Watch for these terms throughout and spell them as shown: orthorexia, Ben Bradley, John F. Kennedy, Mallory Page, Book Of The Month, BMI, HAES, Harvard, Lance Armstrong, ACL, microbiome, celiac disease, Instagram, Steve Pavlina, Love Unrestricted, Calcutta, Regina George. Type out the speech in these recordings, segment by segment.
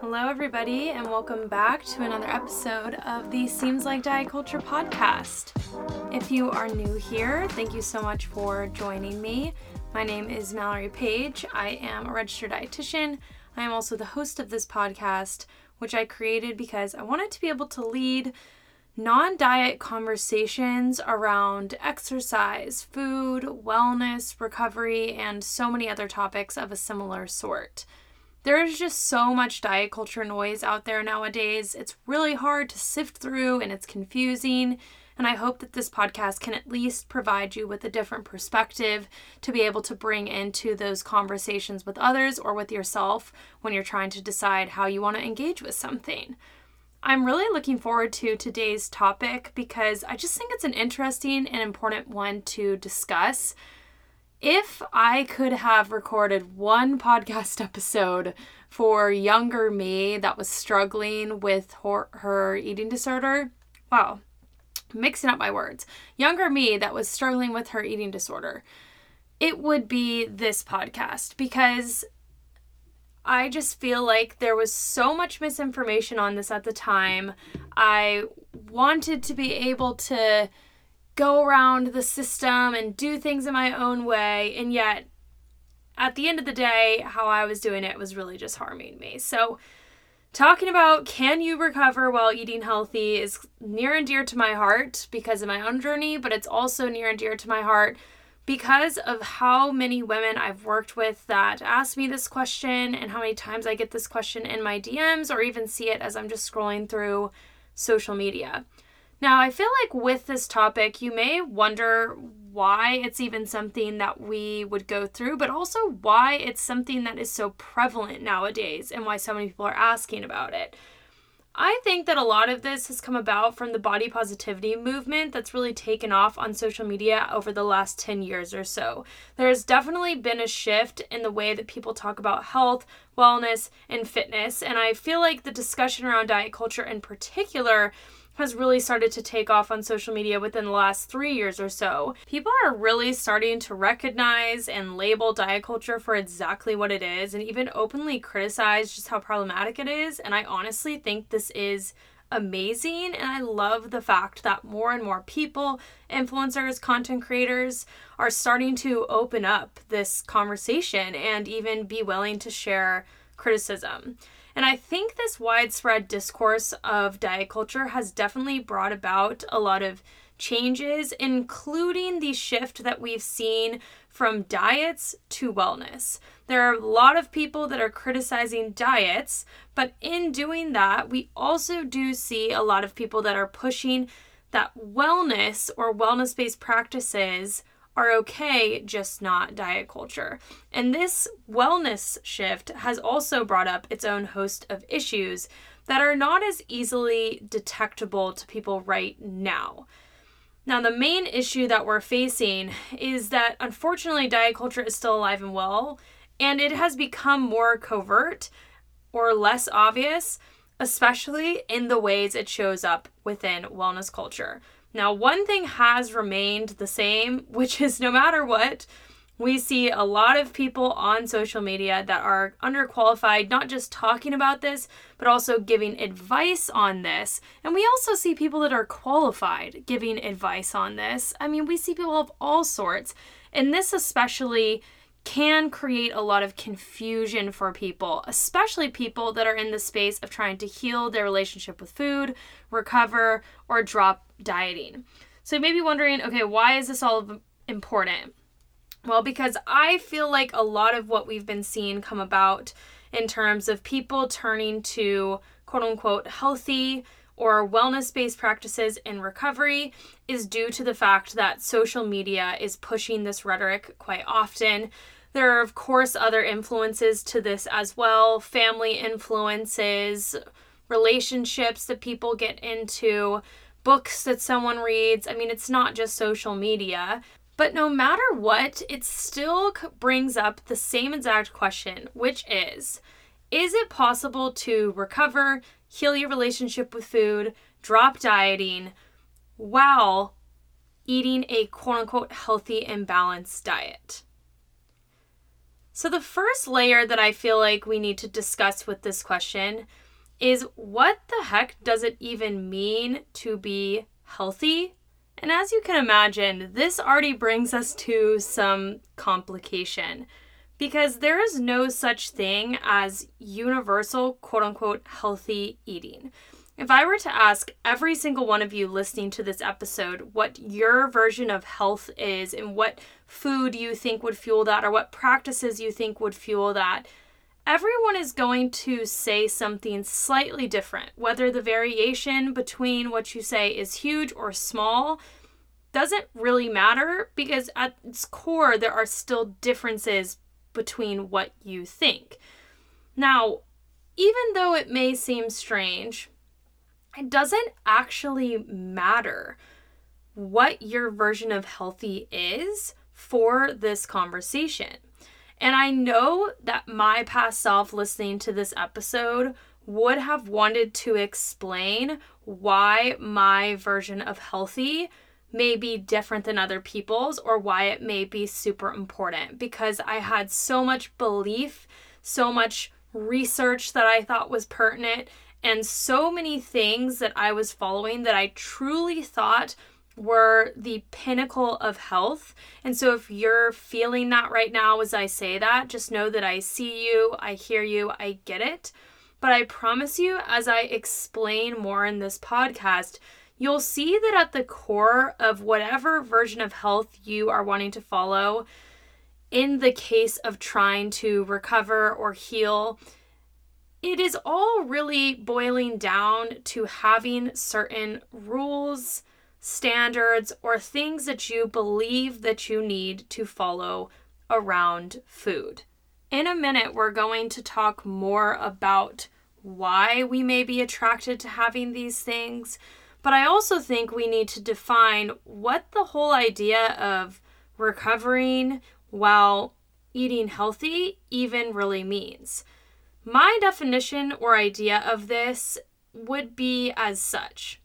Hello everybody, and welcome back to another episode of the Seems Like Diet Culture podcast. If you are new here, thank you so much for joining me. My name is Mallory Page. I am a registered dietitian. I am also the host of this podcast, which I created because I wanted to be able to lead non-diet conversations around exercise, food, wellness, recovery, and so many other topics of a similar sort. There is just so much diet culture noise out there nowadays. It's really hard to sift through and it's confusing. And I hope that this podcast can at least provide you with a different perspective to be able to bring into those conversations with others or with yourself when you're trying to decide how you want to engage with something. I'm really looking forward to today's topic because I just think it's an interesting and important one to discuss. If I could have recorded one podcast episode for younger me that was struggling with her eating disorder, wow, mixing up my words, younger me that was struggling with her eating disorder, it would be this podcast because I just feel like there was so much misinformation on this at the time. I wanted to be able to go around the system and do things in my own way, and yet at the end of the day, how I was doing it was really just harming me. So talking about can you recover while eating healthy is near and dear to my heart because of my own journey, but it's also near and dear to my heart because of how many women I've worked with that ask me this question and how many times I get this question in my DMs or even see it as I'm just scrolling through social media. Now, I feel like with this topic, you may wonder why it's even something that we would go through, but also why it's something that is so prevalent nowadays and why so many people are asking about it. I think that a lot of this has come about from the body positivity movement that's really taken off on social media over the last 10 years or so. There has definitely been a shift in the way that people talk about health, wellness, and fitness, and I feel like the discussion around diet culture in particular has really started to take off on social media within the last 3 years or so. People are really starting to recognize and label diet culture for exactly what it is and even openly criticize just how problematic it is. And I honestly think this is amazing, and I love the fact that more and more people, influencers, content creators are starting to open up this conversation and even be willing to share criticism. And I think this widespread discourse of diet culture has definitely brought about a lot of changes, including the shift that we've seen from diets to wellness. There are a lot of people that are criticizing diets, but in doing that, we also do see a lot of people that are pushing that wellness or wellness-based practices are okay, just not diet culture. And this wellness shift has also brought up its own host of issues that are not as easily detectable to people right now. Now, the main issue that we're facing is that, unfortunately, diet culture is still alive and well, and it has become more covert or less obvious, especially in the ways it shows up within wellness culture. Now, one thing has remained the same, which is no matter what, we see a lot of people on social media that are underqualified, not just talking about this, but also giving advice on this. And we also see people that are qualified giving advice on this. I mean, we see people of all sorts, and this especially can create a lot of confusion for people, especially people that are in the space of trying to heal their relationship with food, recover, or drop dieting. So you may be wondering, okay, why is this all important? Well, because I feel like a lot of what we've been seeing come about in terms of people turning to quote-unquote healthy or wellness-based practices in recovery is due to the fact that social media is pushing this rhetoric quite often. There are, of course, other influences to this as well, family influences, relationships that people get into, books that someone reads. I mean, it's not just social media. But no matter what, it still brings up the same exact question, which is it possible to recover, heal your relationship with food, drop dieting while eating a quote-unquote healthy and balanced diet? So the first layer that I feel like we need to discuss with this question is, what the heck does it even mean to be healthy? And as you can imagine, this already brings us to some complication, because there is no such thing as universal, quote unquote, healthy eating. If I were to ask every single one of you listening to this episode what your version of health is and what food you think would fuel that or what practices you think would fuel that, everyone is going to say something slightly different. Whether the variation between what you say is huge or small doesn't really matter, because at its core, there are still differences between what you think. Now, even though it may seem strange, it doesn't actually matter what your version of healthy is for this conversation. And I know that my past self listening to this episode would have wanted to explain why my version of healthy may be different than other people's, or why it may be super important, because I had so much belief, so much research that I thought was pertinent, and so many things that I was following that I truly thought were the pinnacle of health. And so if you're feeling that right now as I say that, just know that I see you, I hear you, I get it. But I promise you, as I explain more in this podcast, you'll see that at the core of whatever version of health you are wanting to follow, in the case of trying to recover or heal, it is all really boiling down to having certain rules, standards, or things that you believe that you need to follow around food. In a minute, we're going to talk more about why we may be attracted to having these things, but I also think we need to define what the whole idea of recovering while eating healthy even really means. My definition or idea of this would be as such.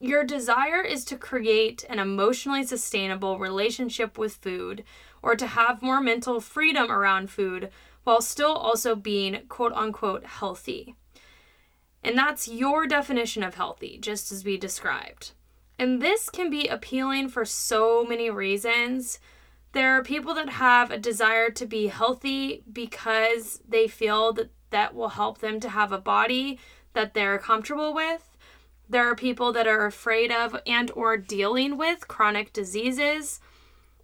Your desire is to create an emotionally sustainable relationship with food, or to have more mental freedom around food while still also being quote unquote healthy. And that's your definition of healthy, just as we described. And this can be appealing for so many reasons. There are people that have a desire to be healthy because they feel that that will help them to have a body that they're comfortable with. There are people that are afraid of and or dealing with chronic diseases.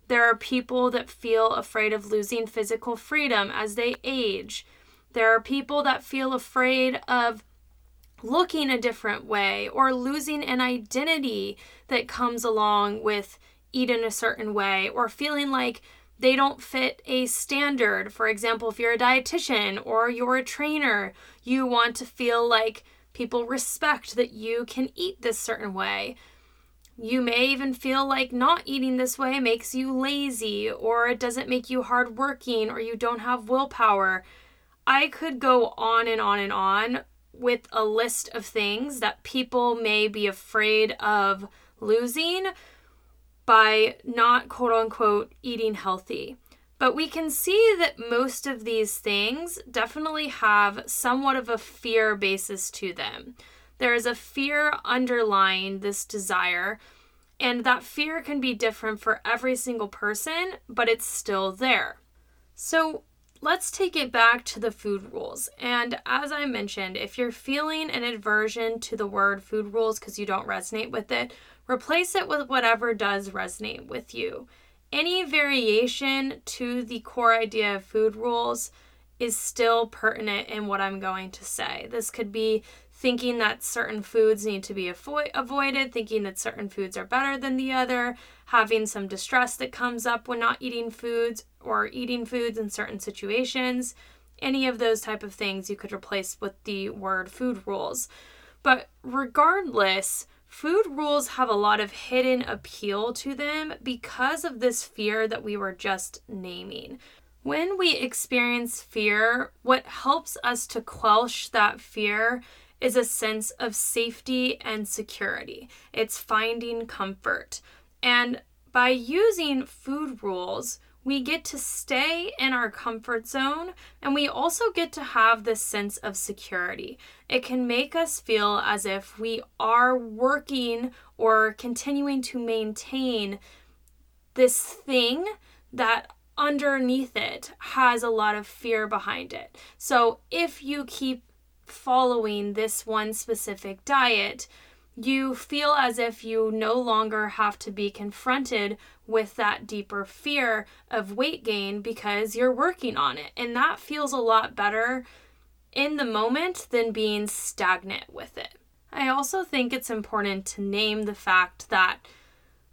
There are people that feel afraid of losing physical freedom as they age. There are people that feel afraid of looking a different way or losing an identity that comes along with eat in a certain way, or feeling like they don't fit a standard. For example, if you're a dietitian or you're a trainer, you want to feel like people respect that you can eat this certain way. You may even feel like not eating this way makes you lazy, or it doesn't make you hardworking, or you don't have willpower. I could go on and on and on with a list of things that people may be afraid of losing by not quote unquote eating healthy. But we can see that most of these things definitely have somewhat of a fear basis to them. There is a fear underlying this desire, and that fear can be different for every single person, but it's still there. So let's take it back to the food rules. And as I mentioned, if you're feeling an aversion to the word food rules because you don't resonate with it, replace it with whatever does resonate with you. Any variation to the core idea of food rules is still pertinent in what I'm going to say. This could be thinking that certain foods need to be avoided, thinking that certain foods are better than the other, having some distress that comes up when not eating foods, or eating foods in certain situations. Any of those type of things you could replace with the word food rules. But regardless, food rules have a lot of hidden appeal to them because of this fear that we were just naming. When we experience fear, what helps us to quell that fear is a sense of safety and security. It's finding comfort. And by using food rules, we get to stay in our comfort zone, and we also get to have this sense of security. It can make us feel as if we are working or continuing to maintain this thing that underneath it has a lot of fear behind it. So if you keep following this one specific diet, you feel as if you no longer have to be confronted with that deeper fear of weight gain because you're working on it. And that feels a lot better in the moment than being stagnant with it. I also think it's important to name the fact that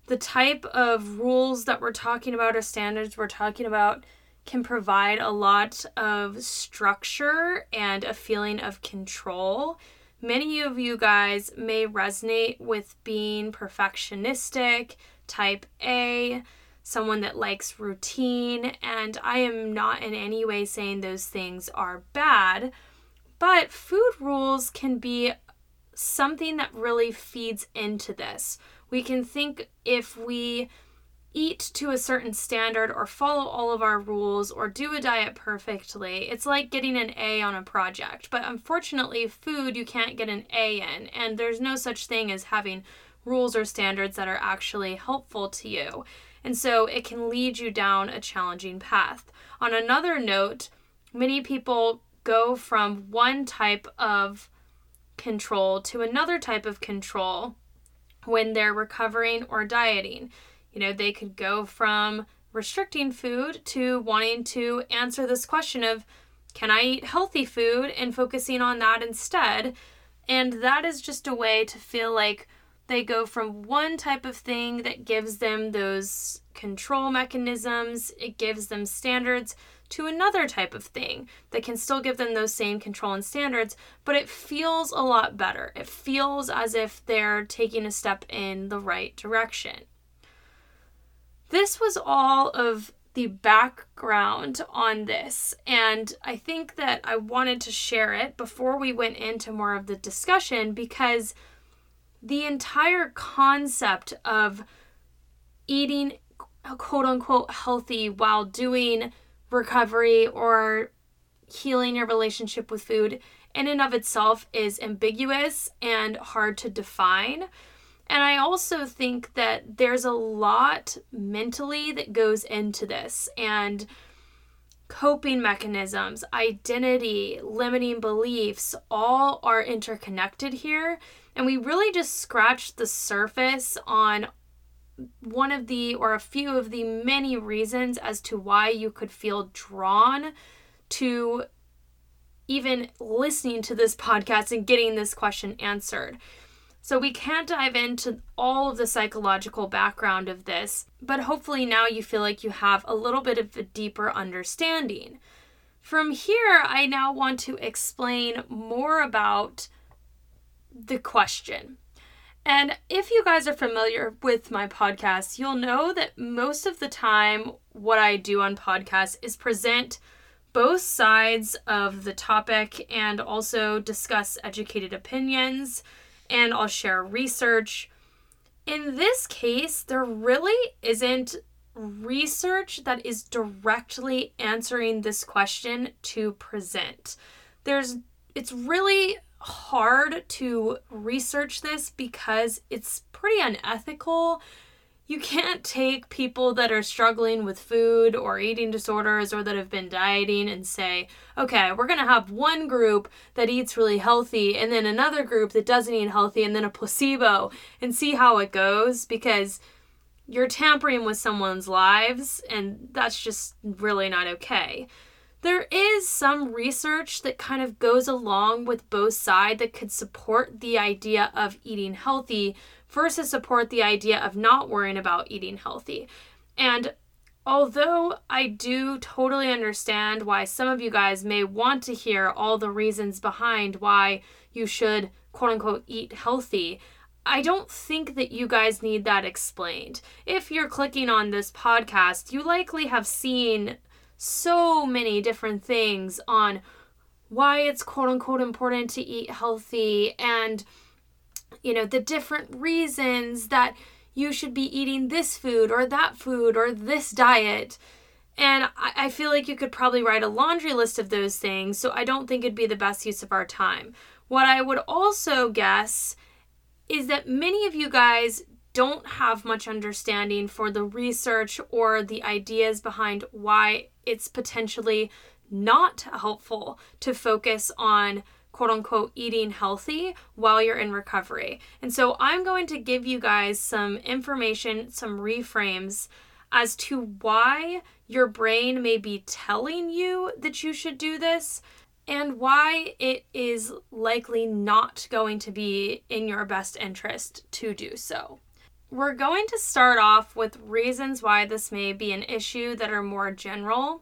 the type of rules that we're talking about or standards we're talking about can provide a lot of structure and a feeling of control. Many of you guys may resonate with being perfectionistic, type A, someone that likes routine, and I am not in any way saying those things are bad, but food rules can be something that really feeds into this. We can think if we eat to a certain standard or follow all of our rules or do a diet perfectly, it's like getting an A on a project. But unfortunately, food, you can't get an A in, and there's no such thing as having rules or standards that are actually helpful to you. And so it can lead you down a challenging path. On another note, many people go from one type of control to another type of control when they're recovering or dieting. You know, they could go from restricting food to wanting to answer this question of, can I eat healthy food, and focusing on that instead. And that is just a way to feel like they go from one type of thing that gives them those control mechanisms, it gives them standards, to another type of thing that can still give them those same control and standards, but it feels a lot better. It feels as if they're taking a step in the right direction. This was all of the background on this, and I think that I wanted to share it before we went into more of the discussion, because the entire concept of eating quote-unquote healthy while doing recovery or healing your relationship with food in and of itself is ambiguous and hard to define. And I also think that there's a lot mentally that goes into this, and coping mechanisms, identity, limiting beliefs, all are interconnected here. And we really just scratched the surface on one of the, or a few of the many reasons as to why you could feel drawn to even listening to this podcast and getting this question answered. So we can't dive into all of the psychological background of this, but hopefully now you feel like you have a little bit of a deeper understanding. From here, I now want to explain more about the question. And if you guys are familiar with my podcast, you'll know that most of the time what I do on podcasts is present both sides of the topic and also discuss educated opinions, and I'll share research. In this case, there really isn't research that is directly answering this question to present. It's really hard to research this because it's pretty unethical. You can't take people that are struggling with food or eating disorders or that have been dieting and say, okay, we're going to have one group that eats really healthy and then another group that doesn't eat healthy and then a placebo and see how it goes, because you're tampering with someone's lives and that's just really not okay. There is some research that kind of goes along with both sides that could support the idea of eating healthy versus support the idea of not worrying about eating healthy. And although I do totally understand why some of you guys may want to hear all the reasons behind why you should, quote unquote, eat healthy, I don't think that you guys need that explained. If you're clicking on this podcast, you likely have seen so many different things on why it's, quote unquote, important to eat healthy, and you know, the different reasons that you should be eating this food or that diet. And I feel like you could probably write a laundry list of those things, so I don't think it'd be the best use of our time. What I would also guess is that many of you guys don't have much understanding for the research or the ideas behind why it's potentially not helpful to focus on quote unquote eating healthy while you're in recovery. And so I'm going to give you guys some information, some reframes as to why your brain may be telling you that you should do this and why it is likely not going to be in your best interest to do so. We're going to start off with reasons why this may be an issue that are more general.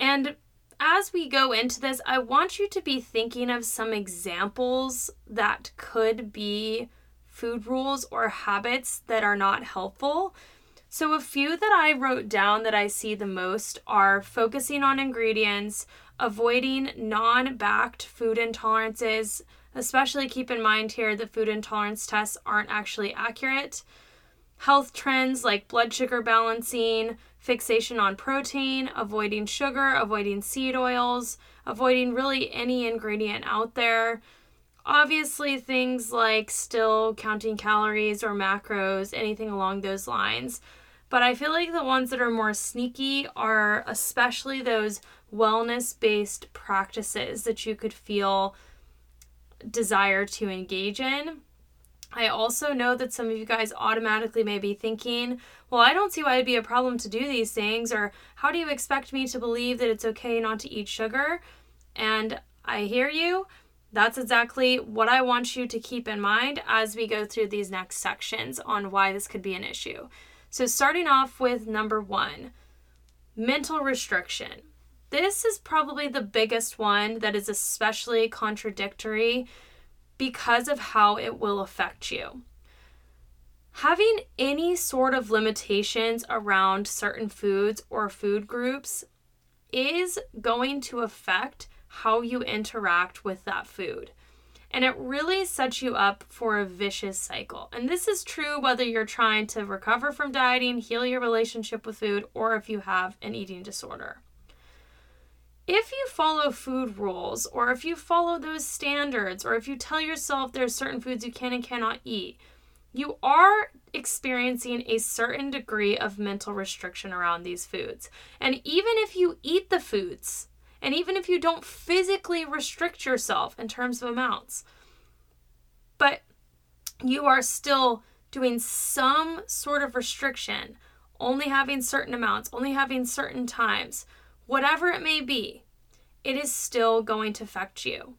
And as we go into this, I want you to be thinking of some examples that could be food rules or habits that are not helpful. So a few that I wrote down that I see the most are focusing on ingredients, avoiding non-backed food intolerances, especially keep in mind here that food intolerance tests aren't actually accurate, health trends like blood sugar balancing, fixation on protein, avoiding sugar, avoiding seed oils, avoiding really any ingredient out there. Obviously, things like still counting calories or macros, anything along those lines. But I feel like the ones that are more sneaky are especially those wellness-based practices that you could feel desire to engage in. I also know that some of you guys automatically may be thinking, well, I don't see why it'd be a problem to do these things, or how do you expect me to believe that it's okay not to eat sugar? And I hear you. That's exactly what I want you to keep in mind as we go through these next sections on why this could be an issue. So starting off with number one, mental restriction. This is probably the biggest one that is especially contradictory because of how it will affect you. Having any sort of limitations around certain foods or food groups is going to affect how you interact with that food. And it really sets you up for a vicious cycle. And this is true whether you're trying to recover from dieting, heal your relationship with food, or if you have an eating disorder. If you follow food rules, or if you follow those standards, or if you tell yourself there's certain foods you can and cannot eat, you are experiencing a certain degree of mental restriction around these foods. And even if you eat the foods, and even if you don't physically restrict yourself in terms of amounts, but you are still doing some sort of restriction, only having certain amounts, only having certain times, whatever it may be, it is still going to affect you.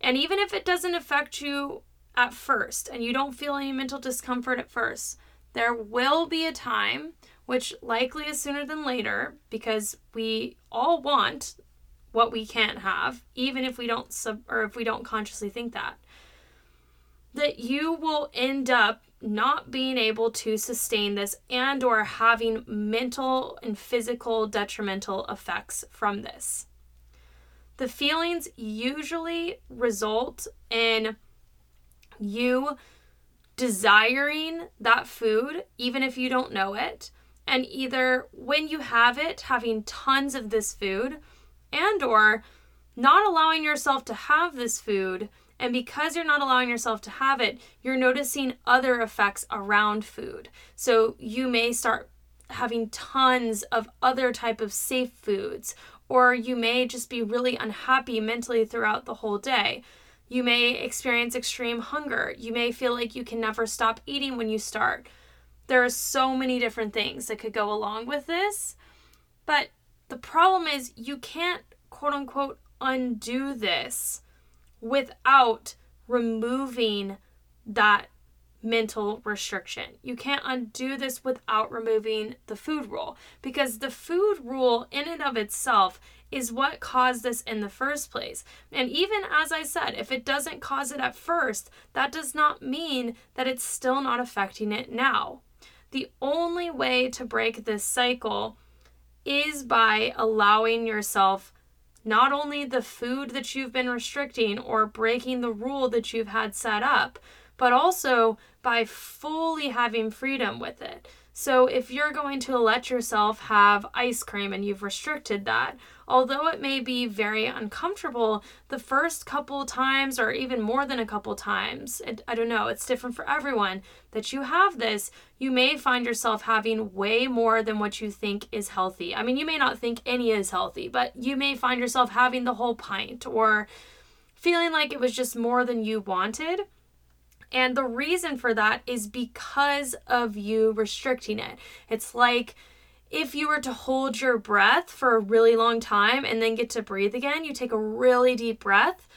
And even if it doesn't affect you at first, and you don't feel any mental discomfort at first, there will be a time, which likely is sooner than later, because we all want what we can't have, even if we don't consciously think that you will end up not being able to sustain this and or having mental and physical detrimental effects from this. The feelings usually result in you desiring that food, even if you don't know it, and either when you have it, having tons of this food, and or not allowing yourself to have this food. And because you're not allowing yourself to have it, you're noticing other effects around food. So you may start having tons of other type of safe foods, or you may just be really unhappy mentally throughout the whole day. You may experience extreme hunger. You may feel like you can never stop eating when you start. There are so many different things that could go along with this, but the problem is you can't, quote unquote, undo this without removing that mental restriction. You can't undo this without removing the food rule, because the food rule in and of itself is what caused this in the first place. And even as I said, if it doesn't cause it at first, that does not mean that it's still not affecting it now. The only way to break this cycle is by allowing yourself not only the food that you've been restricting or breaking the rule that you've had set up, but also by fully having freedom with it. So if you're going to let yourself have ice cream and you've restricted that, although it may be very uncomfortable the first couple times or even more than a couple times, I don't know, it's different for everyone that you have this, you may find yourself having way more than what you think is healthy. I mean, you may not think any is healthy, but you may find yourself having the whole pint or feeling like it was just more than you wanted. And the reason for that is because of you restricting it. It's like if you were to hold your breath for a really long time and then get to breathe again, you take a really deep breath.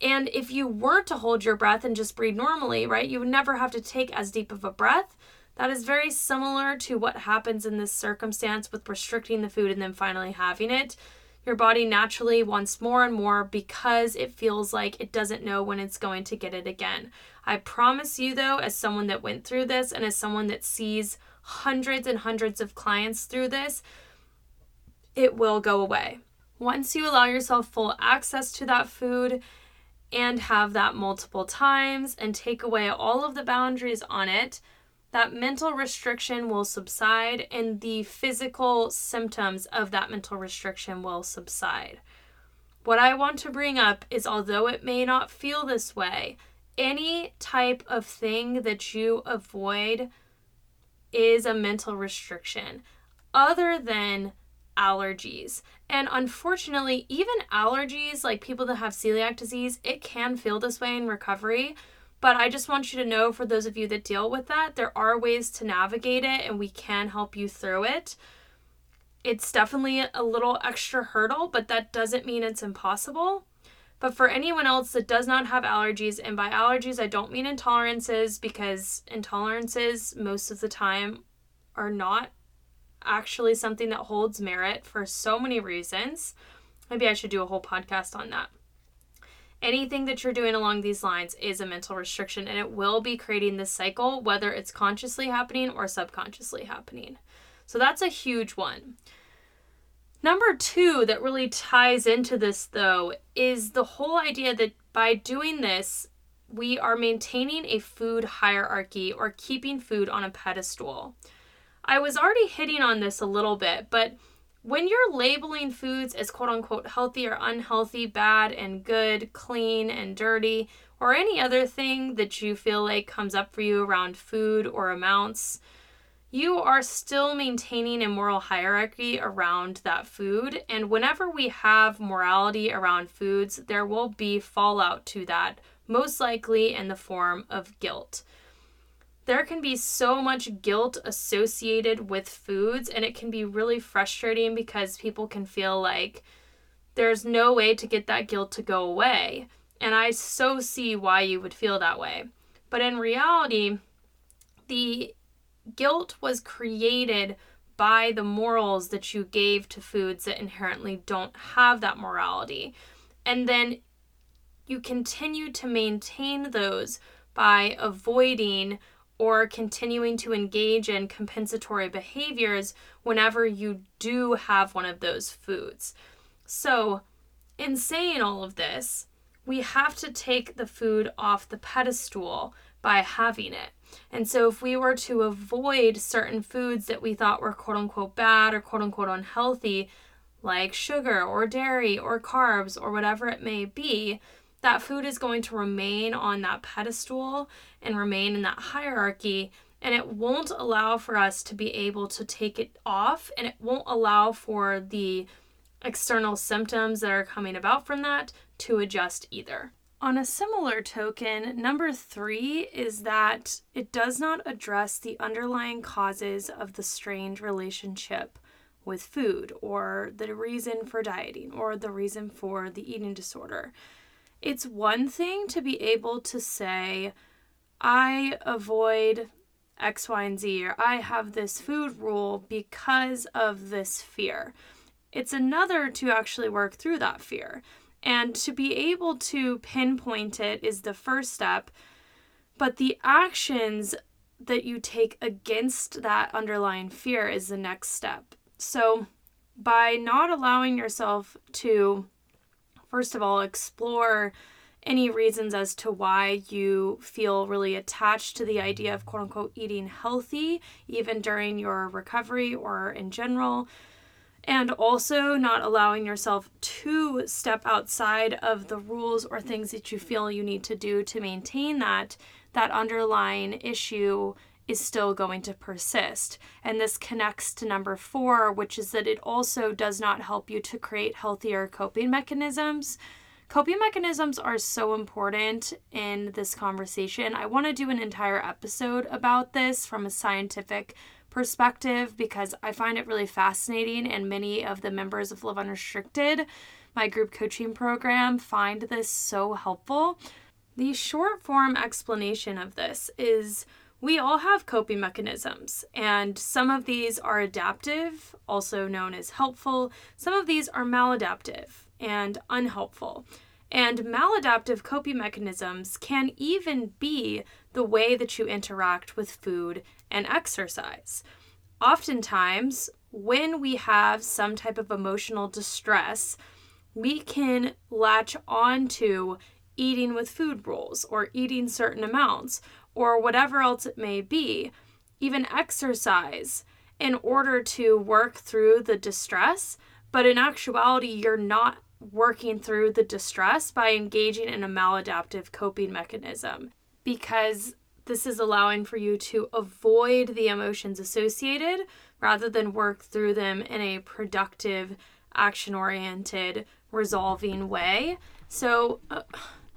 And if you were to hold your breath and just breathe normally, right, you would never have to take as deep of a breath. That is very similar to what happens in this circumstance with restricting the food and then finally having it. Your body naturally wants more and more because it feels like it doesn't know when it's going to get it again. I promise you though, as someone that went through this and as someone that sees hundreds and hundreds of clients through this, it will go away. Once you allow yourself full access to that food and have that multiple times and take away all of the boundaries on it, that mental restriction will subside and the physical symptoms of that mental restriction will subside. What I want to bring up is, although it may not feel this way, any type of thing that you avoid is a mental restriction other than allergies. And unfortunately, even allergies, like people that have celiac disease, it can feel this way in recovery. But I just want you to know, for those of you that deal with that, there are ways to navigate it and we can help you through it. It's definitely a little extra hurdle, but that doesn't mean it's impossible. But for anyone else that does not have allergies, and by allergies, I don't mean intolerances, because intolerances most of the time are not actually something that holds merit for so many reasons. Maybe I should do a whole podcast on that. Anything that you're doing along these lines is a mental restriction, and it will be creating this cycle, whether it's consciously happening or subconsciously happening. So that's a huge one. Number two that really ties into this, though, is the whole idea that by doing this, we are maintaining a food hierarchy or keeping food on a pedestal. I was already hitting on this a little bit, but when you're labeling foods as quote-unquote healthy or unhealthy, bad and good, clean and dirty, or any other thing that you feel like comes up for you around food or amounts, you are still maintaining a moral hierarchy around that food. And whenever we have morality around foods, there will be fallout to that, most likely in the form of guilt. There can be so much guilt associated with foods, and it can be really frustrating because people can feel like there's no way to get that guilt to go away. And I so see why you would feel that way. But in reality, the guilt was created by the morals that you gave to foods that inherently don't have that morality. And then you continue to maintain those by avoiding or continuing to engage in compensatory behaviors whenever you do have one of those foods. So in saying all of this, we have to take the food off the pedestal by having it. And so if we were to avoid certain foods that we thought were quote unquote bad or quote unquote unhealthy, like sugar or dairy or carbs or whatever it may be, that food is going to remain on that pedestal and remain in that hierarchy, and it won't allow for us to be able to take it off, and it won't allow for the external symptoms that are coming about from that to adjust either. On a similar token, number three is that it does not address the underlying causes of the strained relationship with food or the reason for dieting or the reason for the eating disorder. It's one thing to be able to say, I avoid X, Y, and Z, or I have this food rule because of this fear. It's another to actually work through that fear. And to be able to pinpoint it is the first step. But the actions that you take against that underlying fear is the next step. So by not allowing yourself to, first of all, explore any reasons as to why you feel really attached to the idea of quote unquote eating healthy, even during your recovery or in general, and also not allowing yourself to step outside of the rules or things that you feel you need to do to maintain that underlying issue is still going to persist. And this connects to number 4, which is that it also does not help you to create healthier coping mechanisms. Coping mechanisms are so important in this conversation. I want to do an entire episode about this from a scientific perspective because I find it really fascinating, and many of the members of Love Unrestricted, my group coaching program, find this so helpful. The short form explanation of this is we all have coping mechanisms, and some of these are adaptive, also known as helpful. Some of these are maladaptive and unhelpful. And maladaptive coping mechanisms can even be the way that you interact with food and exercise. Oftentimes, when we have some type of emotional distress, we can latch on to eating with food rules or eating certain amounts or whatever else it may be, even exercise, in order to work through the distress. But in actuality, you're not working through the distress by engaging in a maladaptive coping mechanism, because this is allowing for you to avoid the emotions associated rather than work through them in a productive, action-oriented, resolving way. So,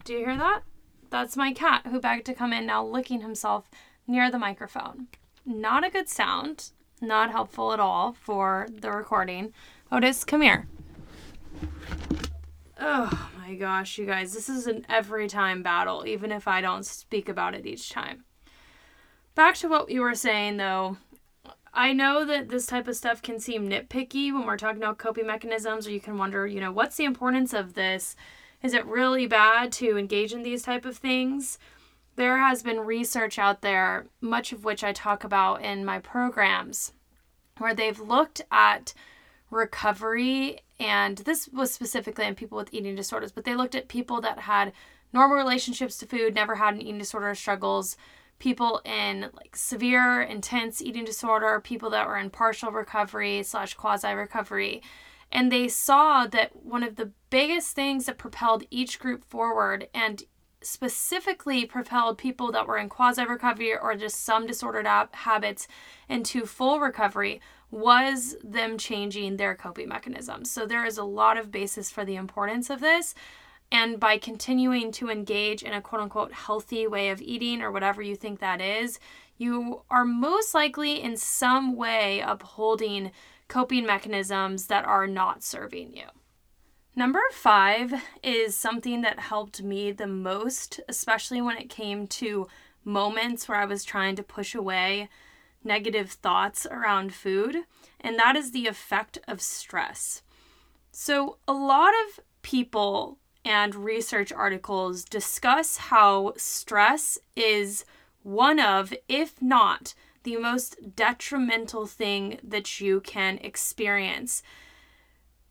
do you hear that? That's my cat who begged to come in now, licking himself near the microphone. Not a good sound, not helpful at all for the recording. Otis, come here. Oh my gosh, you guys, this is an every time battle, even if I don't speak about it each time. Back to what you were saying though, I know that this type of stuff can seem nitpicky when we're talking about coping mechanisms, or you can wonder, what's the importance of this? Is it really bad to engage in these type of things? There has been research out there, much of which I talk about in my programs, where they've looked at recovery, and this was specifically in people with eating disorders, but they looked at people that had normal relationships to food, never had an eating disorder or struggles, people in like severe, intense eating disorder, people that were in partial recovery / quasi-recovery. And they saw that one of the biggest things that propelled each group forward, and specifically propelled people that were in quasi-recovery or just some disordered habits into full recovery, was them changing their coping mechanisms. So there is a lot of basis for the importance of this. And by continuing to engage in a quote-unquote healthy way of eating or whatever you think that is, you are most likely in some way upholding coping mechanisms that are not serving you. Number 5 is something that helped me the most, especially when it came to moments where I was trying to push away negative thoughts around food, and that is the effect of stress. So a lot of people and research articles discuss how stress is one of, if not the most detrimental thing that you can experience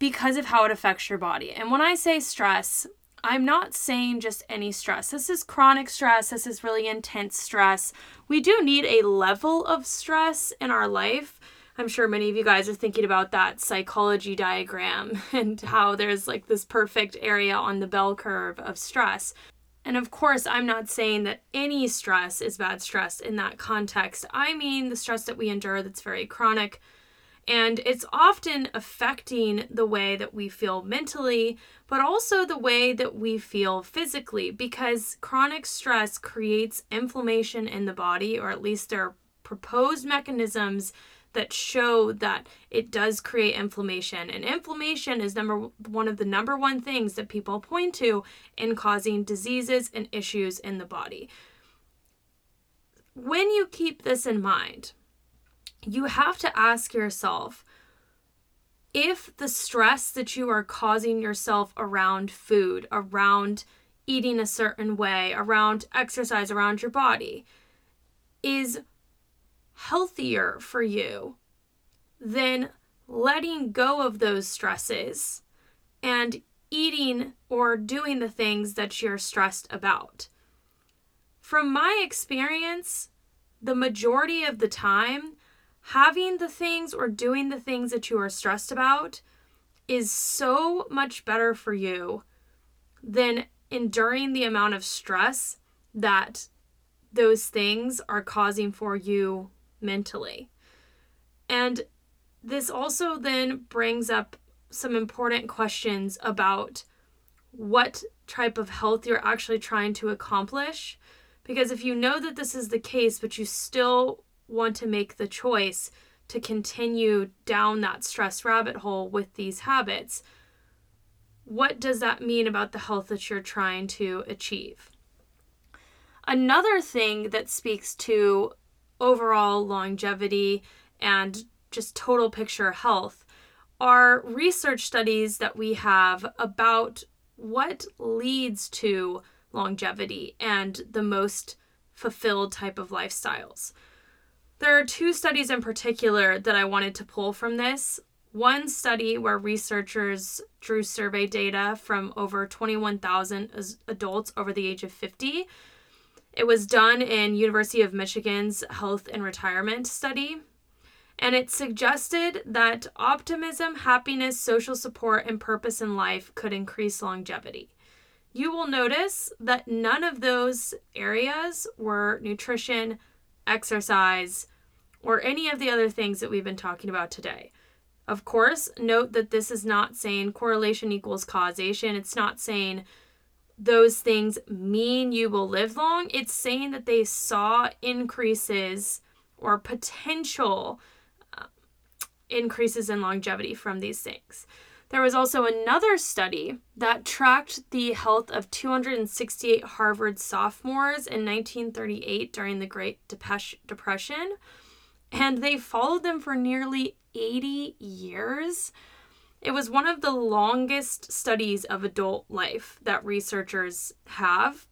because of how it affects your body. And when I say stress, I'm not saying just any stress. This is chronic stress. This is really intense stress. We do need a level of stress in our life. I'm sure many of you guys are thinking about that psychology diagram and how there's like this perfect area on the bell curve of stress. And of course, I'm not saying that any stress is bad stress in that context. I mean the stress that we endure that's very chronic. And it's often affecting the way that we feel mentally, but also the way that we feel physically, because chronic stress creates inflammation in the body, or at least there are proposed mechanisms that show that it does create inflammation. And inflammation is one of the number one things that people point to in causing diseases and issues in the body. When you keep this in mind, you have to ask yourself if the stress that you are causing yourself around food, around eating a certain way, around exercise, around your body, is healthier for you than letting go of those stresses and eating or doing the things that you're stressed about. From my experience, the majority of the time, having the things or doing the things that you are stressed about is so much better for you than enduring the amount of stress that those things are causing for you mentally. And this also then brings up some important questions about what type of health you're actually trying to accomplish. Because if you know that this is the case, but you still want to make the choice to continue down that stress rabbit hole with these habits, what does that mean about the health that you're trying to achieve? Another thing that speaks to overall longevity and just total picture health are research studies that we have about what leads to longevity and the most fulfilled type of lifestyles. There are two studies in particular that I wanted to pull from this. One study where researchers drew survey data from over 21,000 adults over the age of 50. It was done in University of Michigan's Health and Retirement Study, and it suggested that optimism, happiness, social support, and purpose in life could increase longevity. You will notice that none of those areas were nutrition, exercise, or any of the other things that we've been talking about today. Of course, note that this is not saying correlation equals causation. It's not saying those things mean you will live long. It's saying that they saw increases or potential increases in longevity from these things. There was also another study that tracked the health of 268 Harvard sophomores in 1938 during the Great Depression, and they followed them for nearly 80 years. It was one of the longest studies of adult life that researchers have.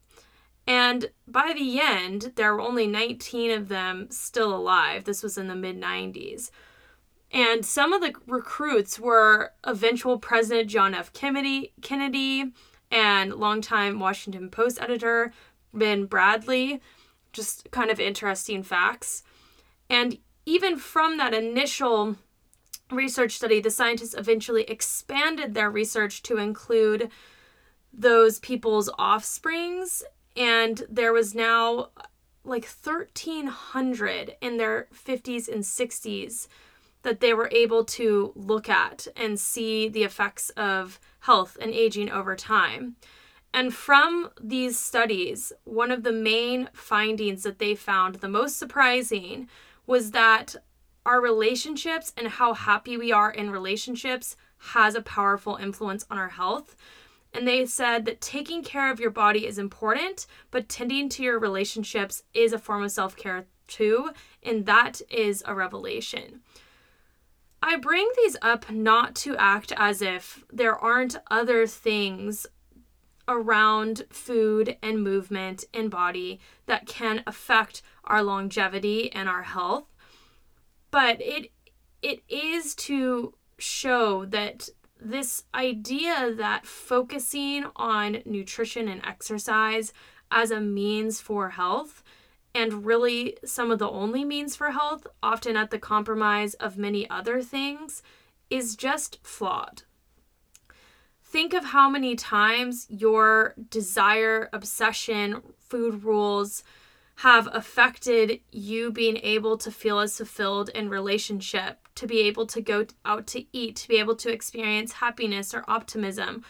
And by the end, there were only 19 of them still alive. This was in the mid-90s. And some of the recruits were eventual President John F. Kennedy and longtime Washington Post editor Ben Bradley. Just kind of interesting facts. And even from that initial research study, the scientists eventually expanded their research to include those people's offsprings, and there was now like 1,300 in their 50s and 60s that they were able to look at and see the effects of health and aging over time. And from these studies, one of the main findings that they found, the most surprising, was that our relationships and how happy we are in relationships has a powerful influence on our health. And they said that taking care of your body is important, but tending to your relationships is a form of self-care too, and that is a revelation. I bring these up not to act as if there aren't other things around food and movement and body that can affect our longevity and our health. But it is to show that this idea that focusing on nutrition and exercise as a means for health, and really some of the only means for health, often at the compromise of many other things, is just flawed. Think of how many times your desire, obsession, food rules have affected you being able to feel as fulfilled in relationship, to be able to go out to eat, to be able to experience happiness or optimism.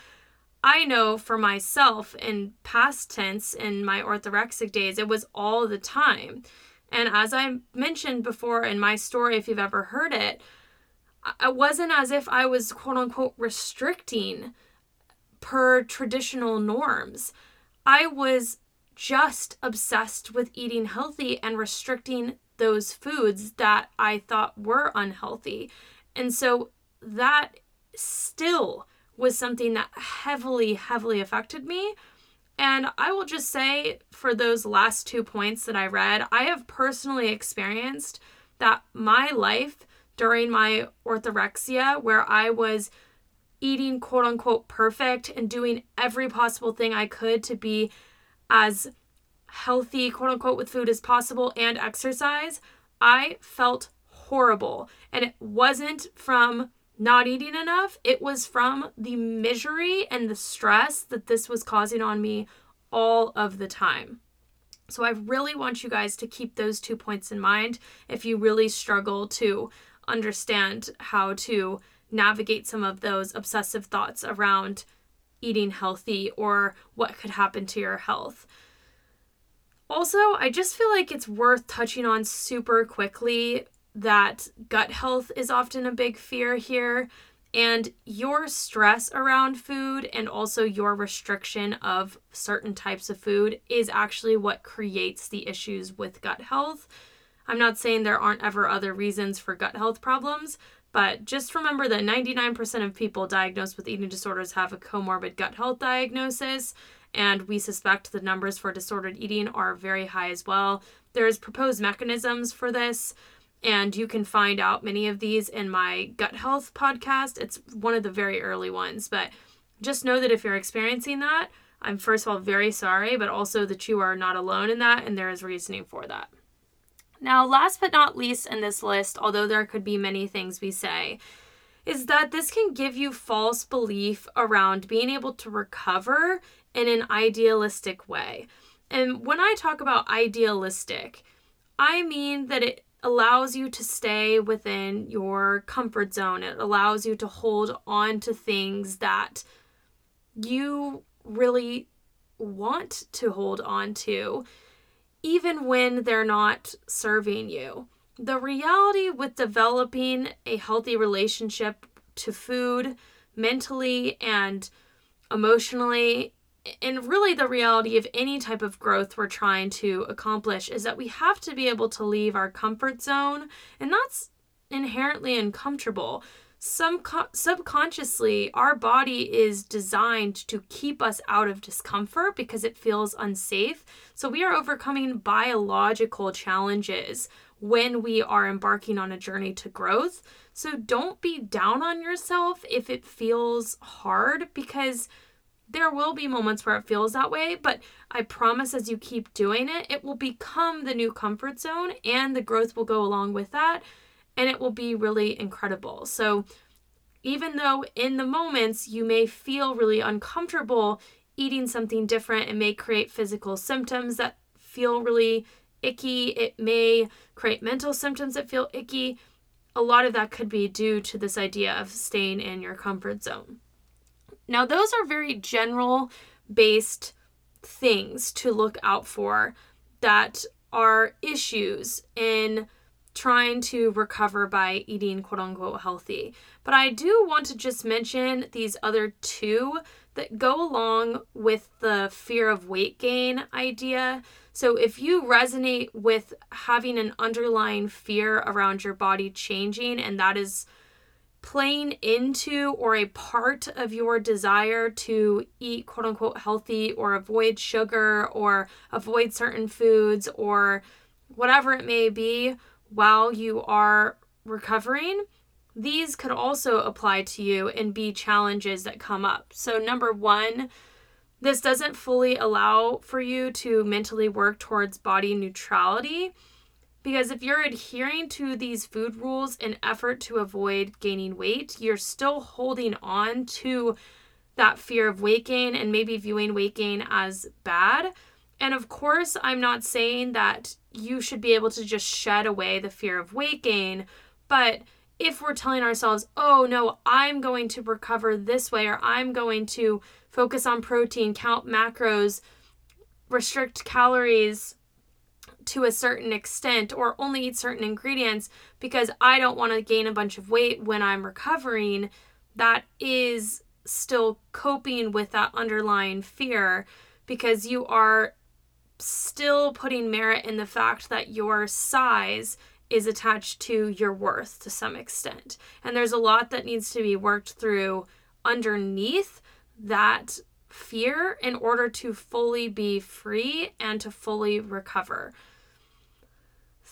I know for myself in past tense in my orthorexic days, it was all the time. And as I mentioned before in my story, if you've ever heard it, it wasn't as if I was quote unquote restricting per traditional norms. I was just obsessed with eating healthy and restricting those foods that I thought were unhealthy. And so that still was something that heavily, heavily affected me. And I will just say for those last 2 points that I read, I have personally experienced that my life during my orthorexia, where I was eating quote unquote perfect and doing every possible thing I could to be as healthy quote unquote with food as possible and exercise, I felt horrible. And it wasn't from not eating enough. It was from the misery and the stress that this was causing on me all of the time. So I really want you guys to keep those 2 points in mind if you really struggle to understand how to navigate some of those obsessive thoughts around eating healthy or what could happen to your health. Also, I just feel like it's worth touching on super quickly that gut health is often a big fear here, and your stress around food and also your restriction of certain types of food is actually what creates the issues with gut health. I'm not saying there aren't ever other reasons for gut health problems, but just remember that 99% of people diagnosed with eating disorders have a comorbid gut health diagnosis, and we suspect the numbers for disordered eating are very high as well. There's proposed mechanisms for this, and you can find out many of these in my gut health podcast. It's one of the very early ones, but just know that if you're experiencing that, I'm first of all very sorry, but also that you are not alone in that, and there is reasoning for that. Now, last but not least in this list, although there could be many things we say, is that this can give you false belief around being able to recover in an idealistic way. And when I talk about idealistic, I mean that it allows you to stay within your comfort zone. It allows you to hold on to things that you really want to hold on to, even when they're not serving you. The reality with developing a healthy relationship to food mentally and emotionally, and really the reality of any type of growth we're trying to accomplish, is that we have to be able to leave our comfort zone, and that's inherently uncomfortable. Subconsciously, our body is designed to keep us out of discomfort because it feels unsafe. So we are overcoming biological challenges when we are embarking on a journey to growth. So don't be down on yourself if it feels hard, because there will be moments where it feels that way, but I promise as you keep doing it, it will become the new comfort zone, and the growth will go along with that. And it will be really incredible. So even though in the moments you may feel really uncomfortable eating something different, it may create physical symptoms that feel really icky. It may create mental symptoms that feel icky. A lot of that could be due to this idea of staying in your comfort zone. Now, those are very general-based things to look out for that are issues in trying to recover by eating quote-unquote healthy. But I do want to just mention these other two that go along with the fear of weight gain idea. So if you resonate with having an underlying fear around your body changing, and that is playing into or a part of your desire to eat quote-unquote healthy or avoid sugar or avoid certain foods or whatever it may be, while you are recovering, these could also apply to you and be challenges that come up. So number one, this doesn't fully allow for you to mentally work towards body neutrality, because if you're adhering to these food rules in effort to avoid gaining weight, you're still holding on to that fear of weight gain and maybe viewing weight gain as bad. And of course, I'm not saying that you should be able to just shed away the fear of weight gain. But if we're telling ourselves, oh no, I'm going to recover this way, or I'm going to focus on protein, count macros, restrict calories to a certain extent, or only eat certain ingredients because I don't want to gain a bunch of weight when I'm recovering, that is still coping with that underlying fear, because you are still putting merit in the fact that your size is attached to your worth to some extent. And there's a lot that needs to be worked through underneath that fear in order to fully be free and to fully recover.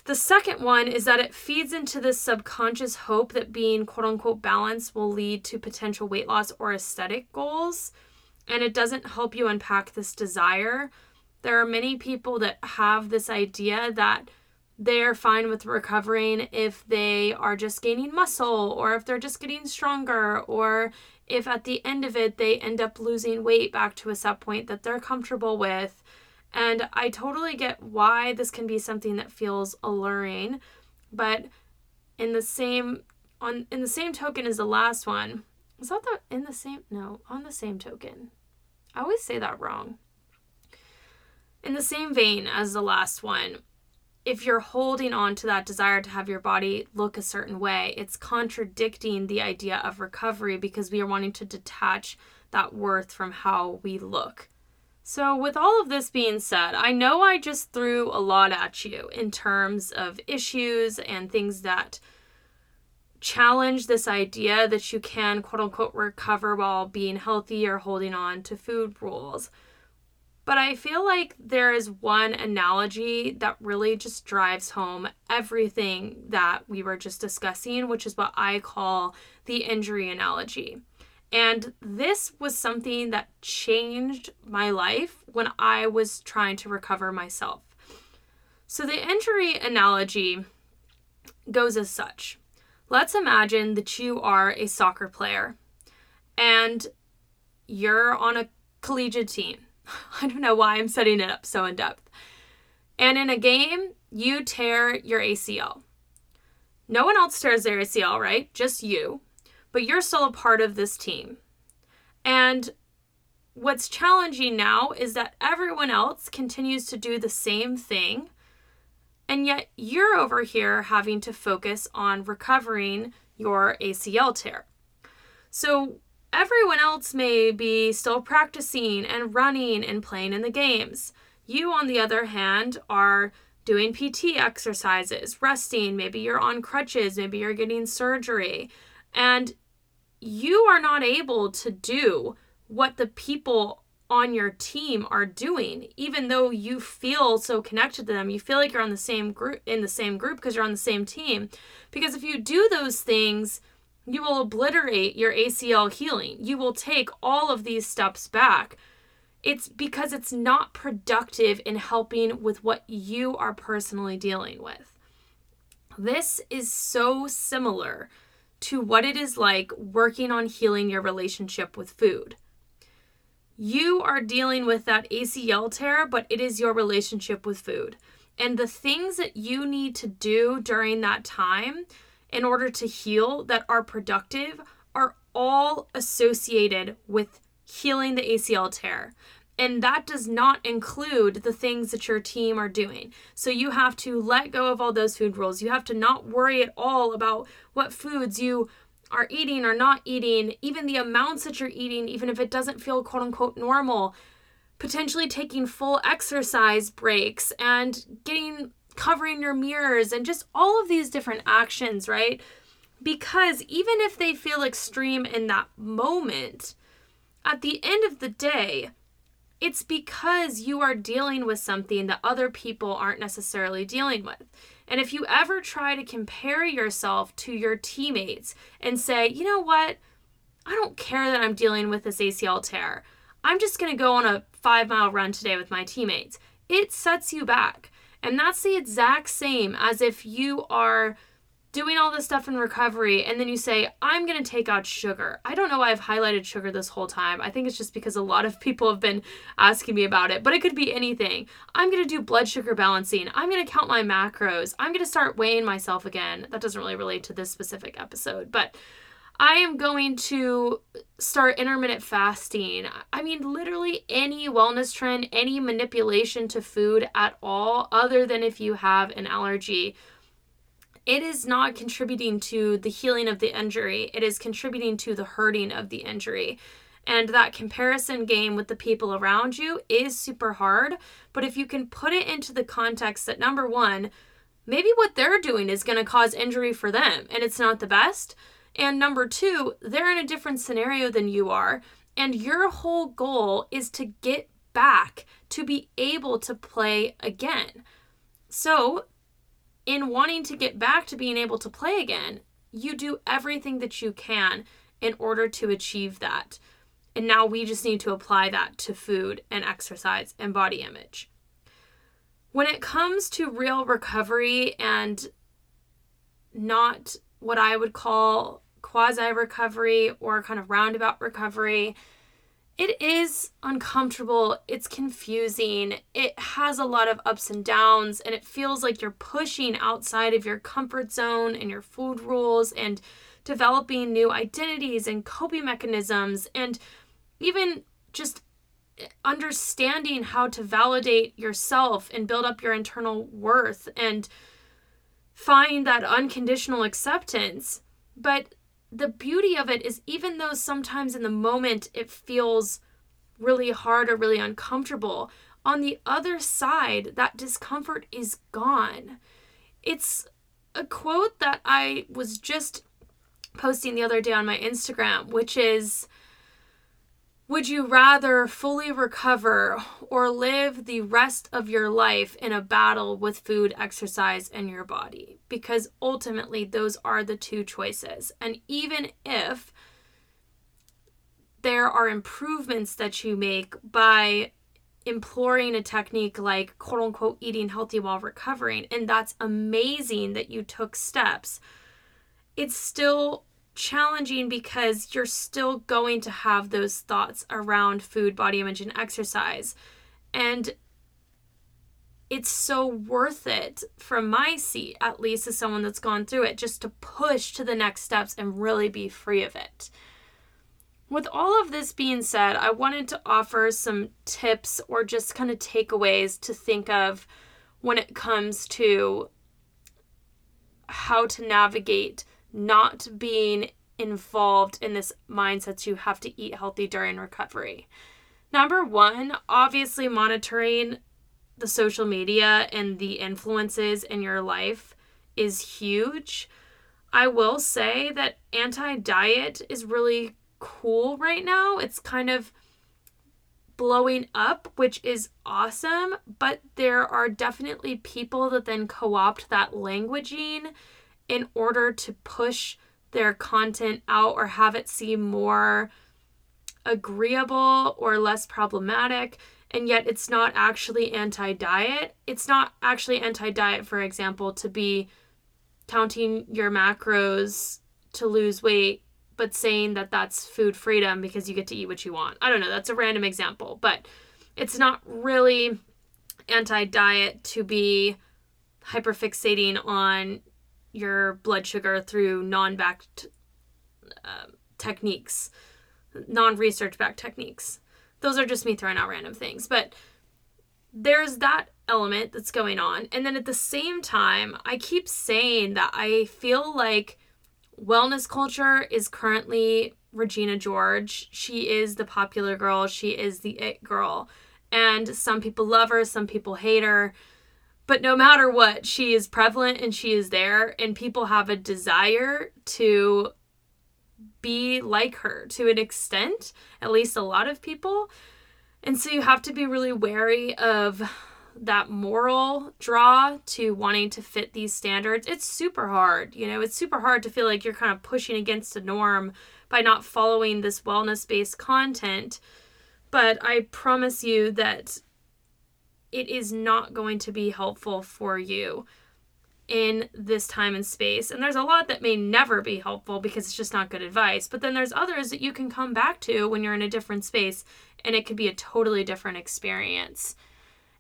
The second one is that it feeds into this subconscious hope that being quote-unquote balanced will lead to potential weight loss or aesthetic goals, and it doesn't help you unpack this desire. There are many people that have this idea that they are fine with recovering if they are just gaining muscle, or if they're just getting stronger, or if at the end of it they end up losing weight back to a set point that they're comfortable with. And I totally get why this can be something that feels alluring, but in the same token as the last one, is that the in the same? No, on the same token. I always say that wrong. In the same vein as the last one, if you're holding on to that desire to have your body look a certain way, it's contradicting the idea of recovery because we are wanting to detach that worth from how we look. So with all of this being said, I know I just threw a lot at you in terms of issues and things that challenge this idea that you can quote unquote recover while being healthy or holding on to food rules. But I feel like there is one analogy that really just drives home everything that we were just discussing, which is what I call the injury analogy. And this was something that changed my life when I was trying to recover myself. So the injury analogy goes as such. Let's imagine that you are a soccer player and you're on a collegiate team. I don't know why I'm setting it up so in depth. And in a game, you tear your ACL. No one else tears their ACL, right? Just you. But you're still a part of this team. And what's challenging now is that everyone else continues to do the same thing. And yet you're over here having to focus on recovering your ACL tear. So everyone else may be still practicing and running and playing in the games. You, on the other hand, are doing PT exercises, resting, maybe you're on crutches, maybe you're getting surgery, and you are not able to do what the people on your team are doing, even though you feel so connected to them. You feel like you're on the same group, in the same group, because you're on the same team. Because if you do those things, you will obliterate your ACL healing. You will take all of these steps back. It's because it's not productive in helping with what you are personally dealing with. This is so similar to what it is like working on healing your relationship with food. You are dealing with that ACL tear, but it is your relationship with food. And the things that you need to do during that time in order to heal that are productive are all associated with healing the ACL tear. And that does not include the things that your team are doing. So you have to let go of all those food rules. You have to not worry at all about what foods you are eating or not eating, even the amounts that you're eating, even if it doesn't feel quote unquote normal, potentially taking full exercise breaks and covering your mirrors and just all of these different actions, right? Because even if they feel extreme in that moment, at the end of the day, it's because you are dealing with something that other people aren't necessarily dealing with. And if you ever try to compare yourself to your teammates and say, you know what, I don't care that I'm dealing with this ACL tear. I'm just going to go on a 5-mile run today with my teammates. It sets you back. And that's the exact same as if you are doing all this stuff in recovery and then you say, I'm going to take out sugar. I don't know why I've highlighted sugar this whole time. I think it's just because a lot of people have been asking me about it, but it could be anything. I'm going to do blood sugar balancing. I'm going to count my macros. I'm going to start weighing myself again. That doesn't really relate to this specific episode, but I am going to start intermittent fasting. I mean, literally any wellness trend, any manipulation to food at all, other than if you have an allergy, it is not contributing to the healing of the injury. It is contributing to the hurting of the injury. And that comparison game with the people around you is super hard. But if you can put it into the context that, number one, maybe what they're doing is going to cause injury for them and it's not the best. And number two, they're in a different scenario than you are. And your whole goal is to get back to be able to play again. So in wanting to get back to being able to play again, you do everything that you can in order to achieve that. And now we just need to apply that to food and exercise and body image. When it comes to real recovery and not what I would call quasi-recovery or kind of roundabout recovery, it is uncomfortable, it's confusing, it has a lot of ups and downs, and it feels like you're pushing outside of your comfort zone and your food rules and developing new identities and coping mechanisms and even just understanding how to validate yourself and build up your internal worth and find that unconditional acceptance. But the beauty of it is, even though sometimes in the moment it feels really hard or really uncomfortable, on the other side, that discomfort is gone. It's a quote that I was just posting the other day on my Instagram, which is, would you rather fully recover or live the rest of your life in a battle with food, exercise, and your body? Because ultimately, those are the two choices. And even if there are improvements that you make by employing a technique like, quote unquote, eating healthy while recovering, and that's amazing that you took steps, it's still challenging because you're still going to have those thoughts around food, body image, and exercise. And it's so worth it, from my seat at least, as someone that's gone through it, just to push to the next steps and really be free of it. With all of this being said, I wanted to offer some tips or just kind of takeaways to think of when it comes to how to navigate not being involved in this mindset you have to eat healthy during recovery. Number one, obviously monitoring the social media and the influences in your life is huge. I will say that anti-diet is really cool right now. It's kind of blowing up, which is awesome, but there are definitely people that then co-opt that languaging in order to push their content out or have it seem more agreeable or less problematic, and yet it's not actually anti-diet. It's not actually anti-diet, for example, to be counting your macros to lose weight, but saying that that's food freedom because you get to eat what you want. I don't know, that's a random example, but it's not really anti-diet to be hyperfixating on your blood sugar through non-backed techniques, non-research-backed techniques. Those are just me throwing out random things, but there's that element that's going on. And then at the same time, I keep saying that I feel like wellness culture is currently Regina George. She is the popular girl. She is the it girl. And some people love her, some people hate her. But no matter what, she is prevalent and she is there, and people have a desire to be like her to an extent, at least a lot of people. And so you have to be really wary of that moral draw to wanting to fit these standards. It's super hard, you know, it's super hard to feel like you're kind of pushing against a norm by not following this wellness-based content. But I promise you that it is not going to be helpful for you in this time and space. And there's a lot that may never be helpful because it's just not good advice. But then there's others that you can come back to when you're in a different space, and it could be a totally different experience.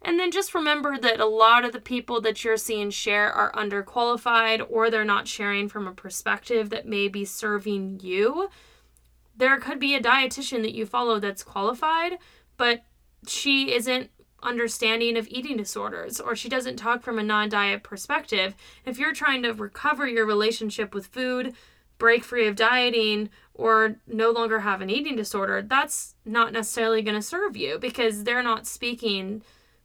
And then just remember that a lot of the people that you're seeing share are underqualified, or they're not sharing from a perspective that may be serving you. There could be a dietitian that you follow that's qualified, but she isn't understanding of eating disorders, or she doesn't talk from a non-diet perspective. If you're trying to recover your relationship with food, break free of dieting, or no longer have an eating disorder, that's not necessarily going to serve you because they're not speaking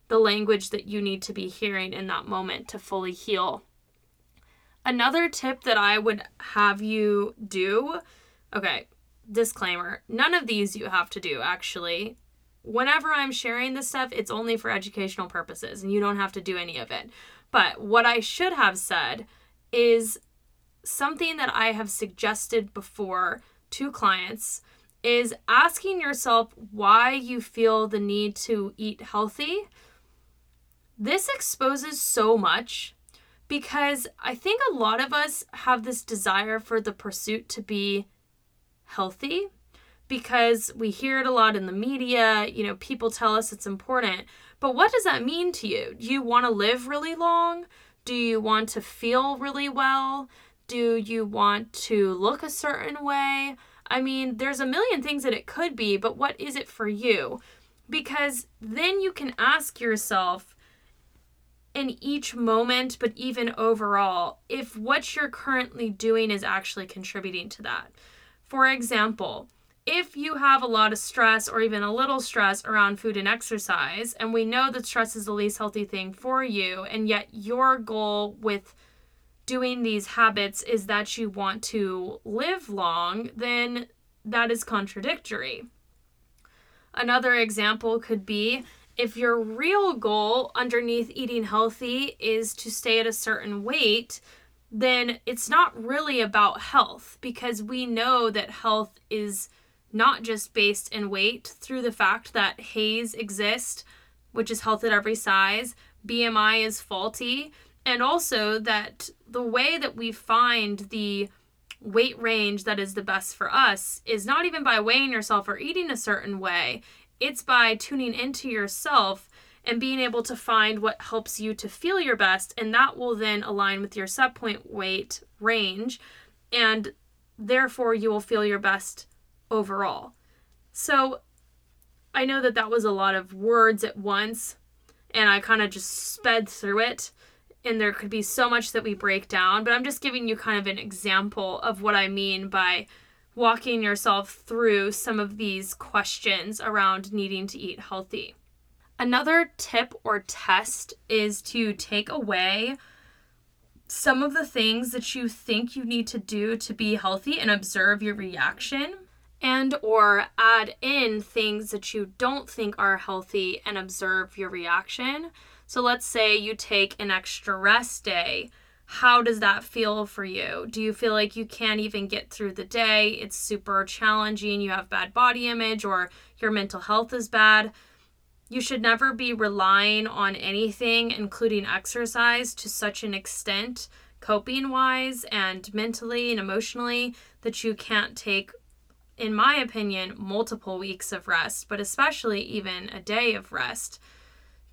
the language that you need to be hearing in that moment to fully heal. Another tip that I would have you do, okay, disclaimer, none of these you have to do actually. whenever I'm sharing this stuff, it's only for educational purposes and you don't have to do any of it. But what I should have said is something that I have suggested before to clients is asking yourself why you feel the need to eat healthy. This exposes so much because I think a lot of us have this desire for the pursuit to be healthy because we hear it a lot in the media, you know, people tell us it's important. But what does that mean to you? Do you want to live really long? Do you want to feel really well? Do you want to look a certain way? I mean, there's a million things that it could be, but what is it for you? Because then you can ask yourself in each moment, but even overall, if what you're currently doing is actually contributing to that. For example, if you have a lot of stress or even a little stress around food and exercise, and we know that stress is the least healthy thing for you, and yet your goal with doing these habits is that you want to live long, then that is contradictory. Another example could be if your real goal underneath eating healthy is to stay at a certain weight, then it's not really about health because we know that health is not just based in weight through the fact that HAES exists, which is health at every size, BMI is faulty, and also that the way that we find the weight range that is the best for us is not even by weighing yourself or eating a certain way. It's by tuning into yourself and being able to find what helps you to feel your best. And that will then align with your set point weight range. And therefore you will feel your best overall. So I know that that was a lot of words at once and I kind of just sped through it. And there could be so much that we break down, but I'm just giving you kind of an example of what I mean by walking yourself through some of these questions around needing to eat healthy. Another tip or test is to take away some of the things that you think you need to do to be healthy and observe your reaction, and or add in things that you don't think are healthy and observe your reaction. So let's say you take an extra rest day. How does that feel for you? Do you feel like you can't even get through the day? It's super challenging. You have bad body image or your mental health is bad. You should never be relying on anything, including exercise, to such an extent, coping-wise and mentally and emotionally, that you can't take, in my opinion, multiple weeks of rest, but especially even a day of rest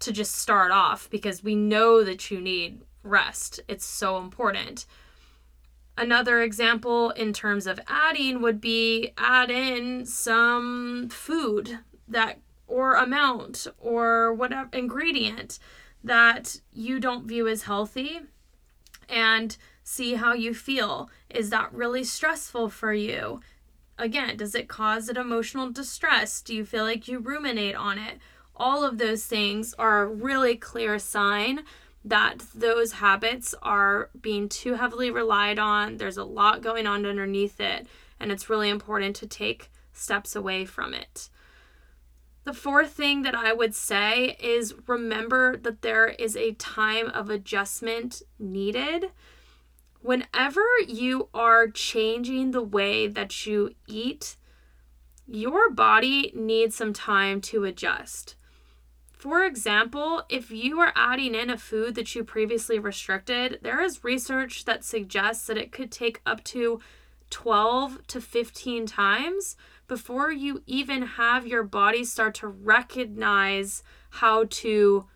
to just start off because we know that you need rest. It's so important. Another example in terms of adding would be add in some food that or amount or whatever ingredient that you don't view as healthy and see how you feel. Is that really stressful for you? Again, does it cause an emotional distress? Do you feel like you ruminate on it? All of those things are a really clear sign that those habits are being too heavily relied on. There's a lot going on underneath it, and it's really important to take steps away from it. The fourth thing that I would say is remember that there is a time of adjustment needed. Whenever you are changing the way that you eat, your body needs some time to adjust. For example, if you are adding in a food that you previously restricted, there is research that suggests that it could take up to 12 to 15 times before you even have your body start to recognize how to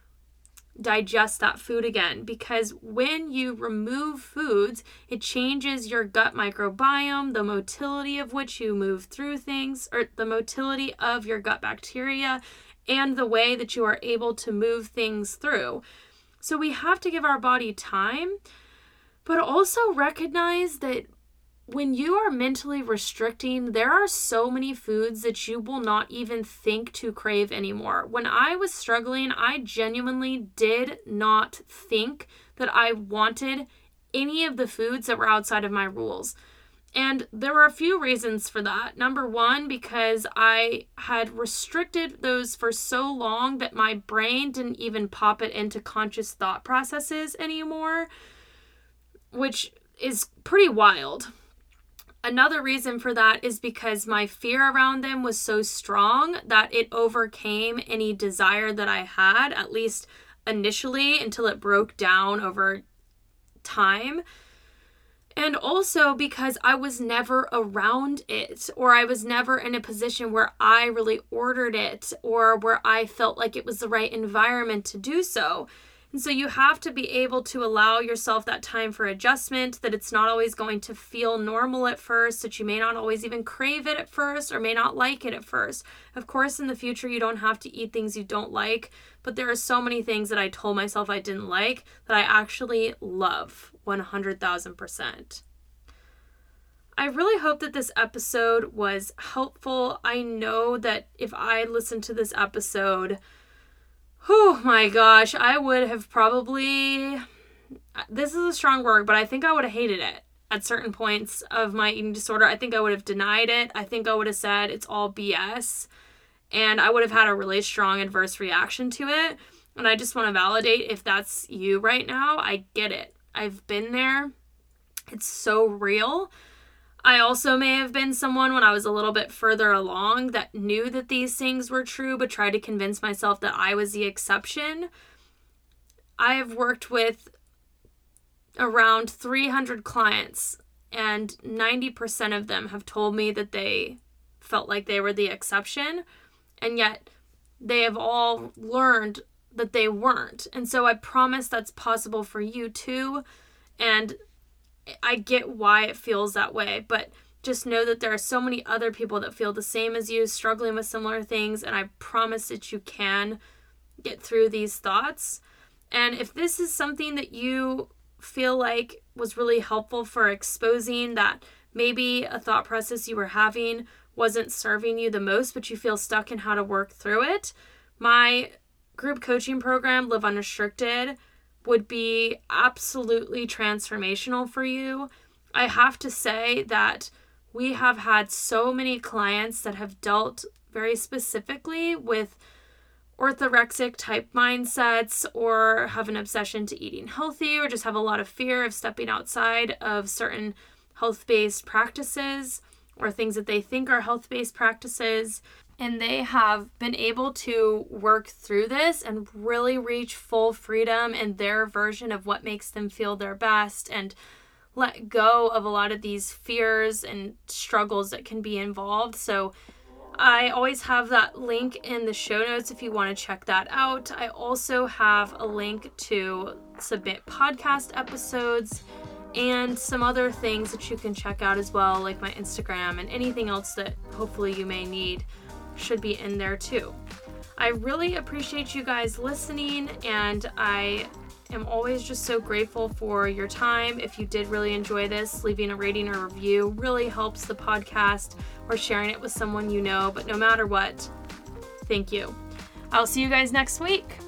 digest that food again. Because when you remove foods, it changes your gut microbiome, the motility of which you move through things, or the motility of your gut bacteria, and the way that you are able to move things through. So we have to give our body time, but also recognize that when you are mentally restricting, there are so many foods that you will not even think to crave anymore. When I was struggling, I genuinely did not think that I wanted any of the foods that were outside of my rules. And there were a few reasons for that. Number one, because I had restricted those for so long that my brain didn't even pop it into conscious thought processes anymore, which is pretty wild. Another reason for that is because my fear around them was so strong that it overcame any desire that I had, at least initially, until it broke down over time. And also because I was never around it, or I was never in a position where I really ordered it, or where I felt like it was the right environment to do so. And so you have to be able to allow yourself that time for adjustment, that it's not always going to feel normal at first, that you may not always even crave it at first or may not like it at first. Of course, in the future, you don't have to eat things you don't like, but there are so many things that I told myself I didn't like that I actually love 100,000%. I really hope that this episode was helpful. I know that if I listened to this episode, oh my gosh, I would have probably, this is a strong word, but I think I would have hated it at certain points of my eating disorder. I think I would have denied it. I think I would have said it's all BS. And I would have had a really strong adverse reaction to it. And I just want to validate, if that's you right now, I get it. I've been there. It's so real. I also may have been someone when I was a little bit further along that knew that these things were true, but tried to convince myself that I was the exception. I have worked with around 300 clients, and 90% of them have told me that they felt like they were the exception, and yet they have all learned that they weren't. And so I promise that's possible for you too, and I get why it feels that way, but just know that there are so many other people that feel the same as you, struggling with similar things, and I promise that you can get through these thoughts. And if this is something that you feel like was really helpful for exposing, that maybe a thought process you were having wasn't serving you the most, but you feel stuck in how to work through it, my group coaching program, Love Unrestricted, would be absolutely transformational for you. I have to say that we have had so many clients that have dealt very specifically with orthorexic type mindsets, or have an obsession to eating healthy, or just have a lot of fear of stepping outside of certain health-based practices or things that they think are health-based practices. And they have been able to work through this and really reach full freedom in their version of what makes them feel their best, and let go of a lot of these fears and struggles that can be involved. So I always have that link in the show notes if you want to check that out. I also have a link to submit podcast episodes and some other things that you can check out as well, like my Instagram and anything else that hopefully you may need. Should be in there too. I really appreciate you guys listening, and I am always just so grateful for your time. If you did really enjoy this, leaving a rating or review really helps the podcast, or sharing it with someone you know. But no matter what, thank you. I'll see you guys next week.